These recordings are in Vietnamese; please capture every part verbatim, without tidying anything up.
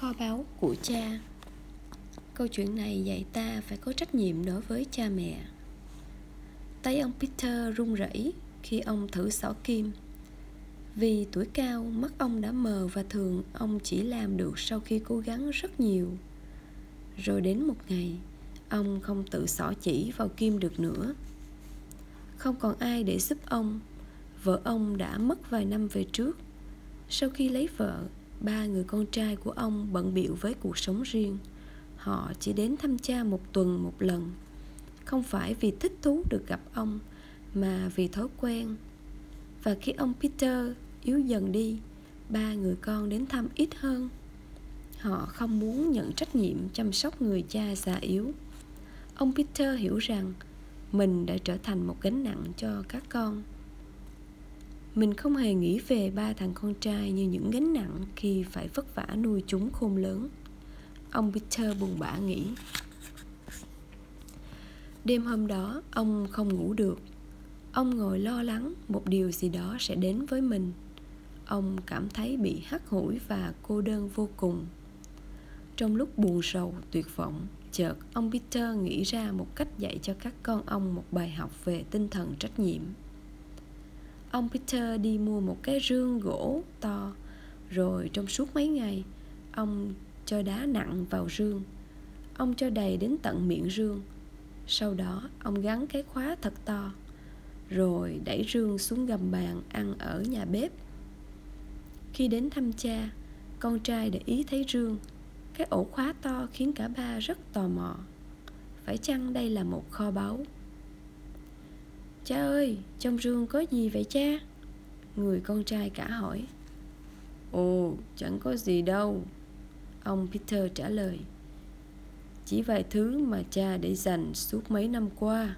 kho báu của cha. Câu chuyện này dạy ta phải có trách nhiệm đối với cha mẹ. Tay ông Peter run rẩy khi ông thử xỏ kim. Vì tuổi cao, mắt ông đã mờ và thường ông chỉ làm được sau khi cố gắng rất nhiều. Rồi đến một ngày, ông không tự xỏ chỉ vào kim được nữa. Không còn ai để giúp ông. Vợ ông đã mất vài năm về trước. Sau khi lấy vợ, ba người con trai của ông bận bịu với cuộc sống riêng. Họ chỉ đến thăm cha một tuần một lần. Không phải vì thích thú được gặp ông, mà vì thói quen. Và khi ông Peter yếu dần đi, ba người con đến thăm ít hơn. Họ không muốn nhận trách nhiệm chăm sóc người cha già yếu. Ông Peter hiểu rằng mình đã trở thành một gánh nặng cho các con. Mình không hề nghĩ về ba thằng con trai như những gánh nặng khi phải vất vả nuôi chúng khôn lớn. Ông Peter buồn bã nghĩ. Đêm hôm đó, ông không ngủ được. Ông ngồi lo lắng một điều gì đó sẽ đến với mình. Ông cảm thấy bị hắt hủi và cô đơn vô cùng. Trong lúc buồn rầu, tuyệt vọng, chợt ông Peter nghĩ ra một cách dạy cho các con ông một bài học về tinh thần trách nhiệm. Ông Peter đi mua một cái rương gỗ to, rồi trong suốt mấy ngày, ông cho đá nặng vào rương. Ông cho đầy đến tận miệng rương. Sau đó, ông gắn cái khóa thật to, rồi đẩy rương xuống gầm bàn ăn ở nhà bếp. Khi đến thăm cha, con trai để ý thấy rương. Cái ổ khóa to khiến cả ba rất tò mò. Phải chăng đây là một kho báu? Cha ơi, trong rương có gì vậy cha? Người con trai cả hỏi. Ồ, chẳng có gì đâu, ông Peter trả lời. Chỉ vài thứ mà cha để dành suốt mấy năm qua.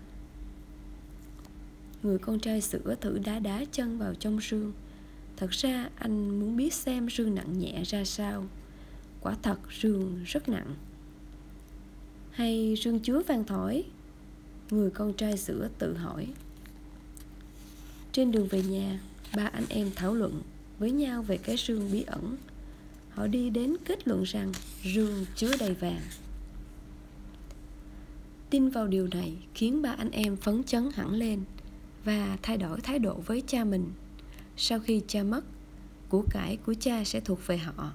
Người con trai sữa thử đá đá chân vào trong rương. Thật ra anh muốn biết xem rương nặng nhẹ ra sao. Quả thật rương rất nặng. Hay rương chứa vàng thỏi? Người con trai sữa tự hỏi. Trên đường về nhà, ba anh em thảo luận với nhau về cái rương bí ẩn. Họ đi đến kết luận rằng rương chứa đầy vàng. Tin vào điều này khiến ba anh em phấn chấn hẳn lên và thay đổi thái độ với cha mình. Sau khi cha mất, của cải của cha sẽ thuộc về họ.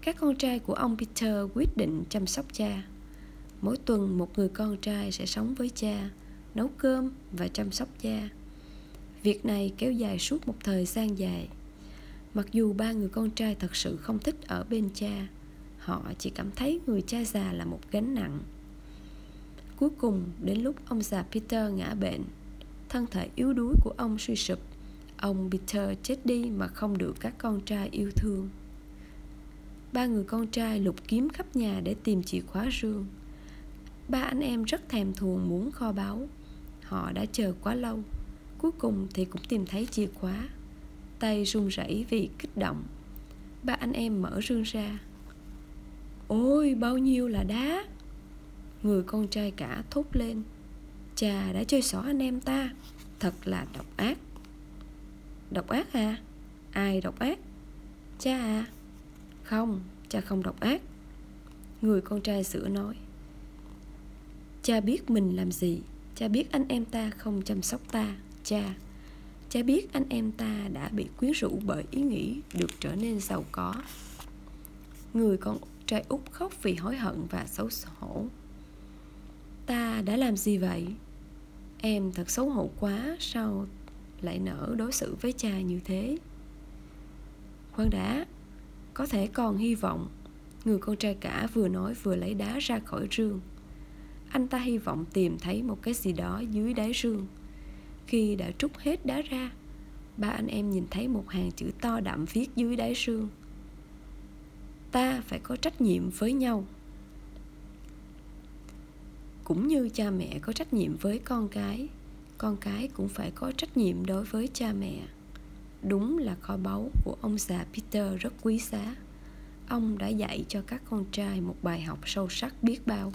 Các con trai của ông Peter quyết định chăm sóc cha. Mỗi tuần một người con trai sẽ sống với cha, nấu cơm và chăm sóc cha. Việc này kéo dài suốt một thời gian dài. Mặc dù ba người con trai thật sự không thích ở bên cha, họ chỉ cảm thấy người cha già là một gánh nặng. Cuối cùng, đến lúc ông già Peter ngã bệnh, thân thể yếu đuối của ông suy sụp. Ông Peter chết đi mà không được các con trai yêu thương. Ba người con trai lục kiếm khắp nhà để tìm chìa khóa rương. Ba anh em rất thèm thuồng muốn kho báu. Họ đã chờ quá lâu. Cuối cùng thì cũng tìm thấy chìa khóa. Tay run rẩy vì kích động. Ba anh em mở rương ra. Ôi, bao nhiêu là đá! Người con trai cả thốt lên. Cha đã chơi xỏ anh em ta. Thật là độc ác. Độc ác à? Ai độc ác? Cha à? Không, cha không độc ác. Người con trai sữa nói. Cha biết mình làm gì. Cha biết anh em ta không chăm sóc ta. Cha Cha biết anh em ta đã bị quyến rũ bởi ý nghĩ được trở nên giàu có. Người con trai út khóc vì hối hận và xấu hổ. Ta đã làm gì vậy? Em thật xấu hổ quá. Sao lại nỡ đối xử với cha như thế? Khoan đã, có thể còn hy vọng. Người con trai cả vừa nói vừa lấy đá ra khỏi rương. Anh ta hy vọng tìm thấy một cái gì đó dưới đáy rương. Khi đã trút hết đá ra, ba anh em nhìn thấy một hàng chữ to đậm viết dưới đáy rương. Ta phải có trách nhiệm với nhau. Cũng như cha mẹ có trách nhiệm với con cái, con cái cũng phải có trách nhiệm đối với cha mẹ. Đúng là kho báu của ông già Peter rất quý giá. Ông đã dạy cho các con trai một bài học sâu sắc biết bao.